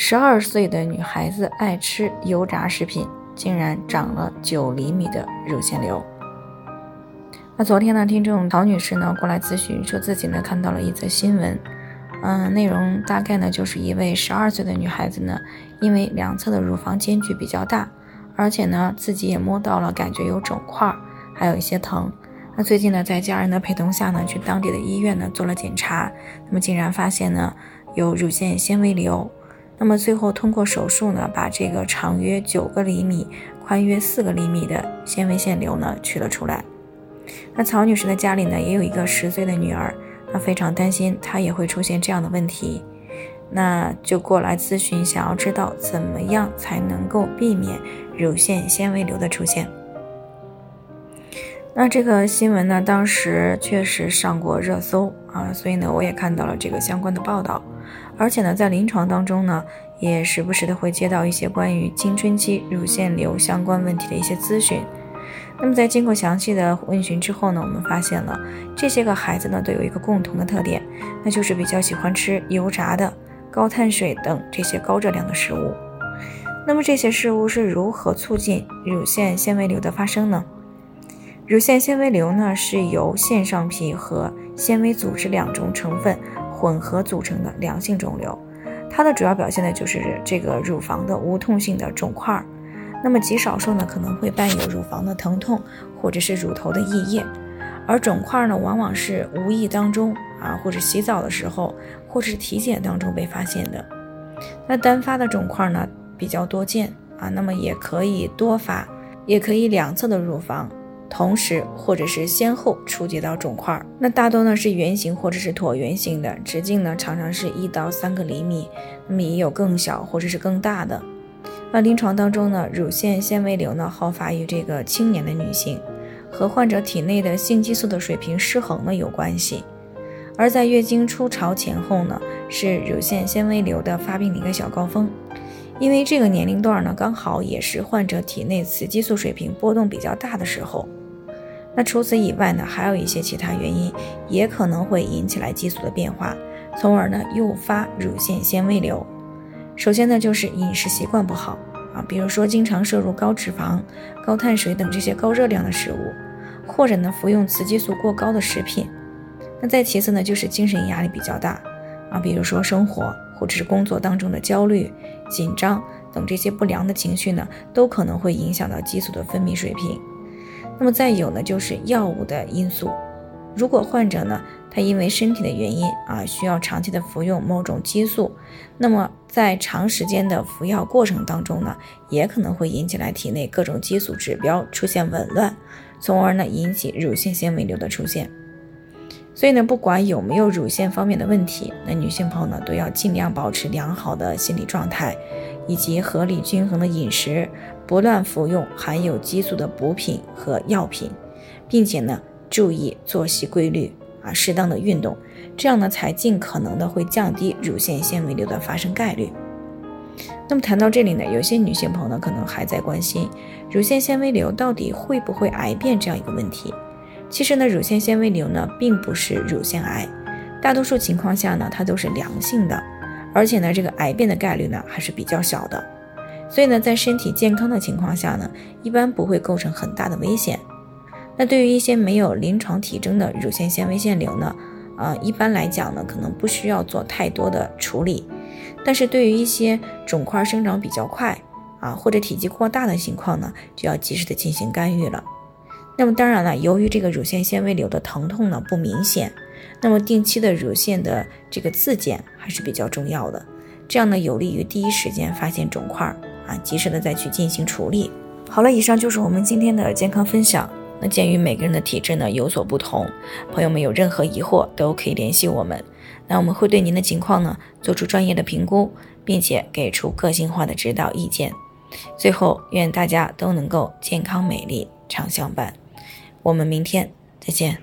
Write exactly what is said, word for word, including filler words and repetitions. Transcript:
十二岁的女孩子爱吃油炸食品，竟然长了九厘米的乳腺瘤。那昨天呢，听众曹女士呢过来咨询，说自己呢看到了一则新闻，嗯，内容大概呢就是一位十二岁的女孩子呢，因为两侧的乳房间距比较大，而且呢自己也摸到了感觉有肿块，还有一些疼。那最近呢，在家人的陪同下呢，去当地的医院呢做了检查，那么竟然发现呢有乳腺纤维瘤。那么最后通过手术呢，把这个长约九个厘米、宽约四个厘米的纤维腺瘤呢取了出来。那曹女士的家里呢也有一个十岁的女儿，那非常担心她也会出现这样的问题，那就过来咨询，想要知道怎么样才能够避免乳腺纤维瘤的出现。那这个新闻呢，当时确实上过热搜啊，所以呢我也看到了这个相关的报道。而且呢，在临床当中呢，也时不时的会接到一些关于青春期乳腺瘤相关问题的一些咨询。那么在经过详细的问询之后呢，我们发现了这些个孩子呢都有一个共同的特点，那就是比较喜欢吃油炸的、高碳水等这些高热量的食物。那么这些食物是如何促进乳腺纤维瘤的发生呢？乳腺纤维瘤呢是由腺上皮和纤维组织两种成分混合组成的良性肿瘤，它的主要表现呢就是这个乳房的无痛性的肿块。那么极少数呢可能会伴有乳房的疼痛或者是乳头的溢液，而肿块呢往往是无意当中啊，或者洗澡的时候，或者是体检当中被发现的。那单发的肿块呢比较多见啊，那么也可以多发，也可以两侧的乳房同时或者是先后触及到肿块。那大多呢是圆形或者是椭圆形的，直径呢常常是一到三个厘米，那么也有更小或者是更大的。那临床当中呢，乳腺纤维瘤呢好发于这个青年的女性，和患者体内的性激素的水平失衡呢有关系。而在月经初潮前后呢，是乳腺纤维瘤的发病的一个小高峰，因为这个年龄段呢刚好也是患者体内雌激素水平波动比较大的时候。那除此以外呢，还有一些其他原因也可能会引起来激素的变化，从而呢诱发乳腺纤维瘤。首先呢就是饮食习惯不好啊，比如说经常摄入高脂肪、高碳水等这些高热量的食物，或者呢服用雌激素过高的食品。那再其次呢就是精神压力比较大啊，比如说生活或者是工作当中的焦虑、紧张等这些不良的情绪呢，都可能会影响到激素的分泌水平。那么再有呢就是药物的因素，如果患者呢他因为身体的原因啊，需要长期的服用某种激素，那么在长时间的服药过程当中呢，也可能会引起来体内各种激素指标出现紊乱，从而呢引起乳腺纤维瘤的出现。所以呢，不管有没有乳腺方面的问题，那女性朋友呢都要尽量保持良好的心理状态，以及合理均衡的饮食，不乱服用含有激素的补品和药品，并且呢注意作息规律啊，适当的运动，这样呢才尽可能的会降低乳腺纤维瘤的发生概率。那么谈到这里呢，有些女性朋友呢可能还在关心乳腺纤维瘤到底会不会癌变这样一个问题。其实呢，乳腺纤维瘤呢并不是乳腺癌，大多数情况下呢它都是良性的，而且呢这个癌变的概率呢还是比较小的。所以呢，在身体健康的情况下呢，一般不会构成很大的危险。那对于一些没有临床体征的乳腺纤维腺瘤呢，呃，一般来讲呢，可能不需要做太多的处理。但是对于一些肿块生长比较快啊，或者体积过大的情况呢，就要及时的进行干预了。那么当然了，由于这个乳腺纤维瘤的疼痛呢不明显，那么定期的乳腺的这个自检还是比较重要的，这样呢有利于第一时间发现肿块啊，及时的再去进行处理。好了，以上就是我们今天的健康分享。那鉴于每个人的体质呢有所不同，朋友们有任何疑惑都可以联系我们。那我们会对您的情况呢做出专业的评估，并且给出个性化的指导意见。最后，愿大家都能够健康美丽常相伴。我们明天再见。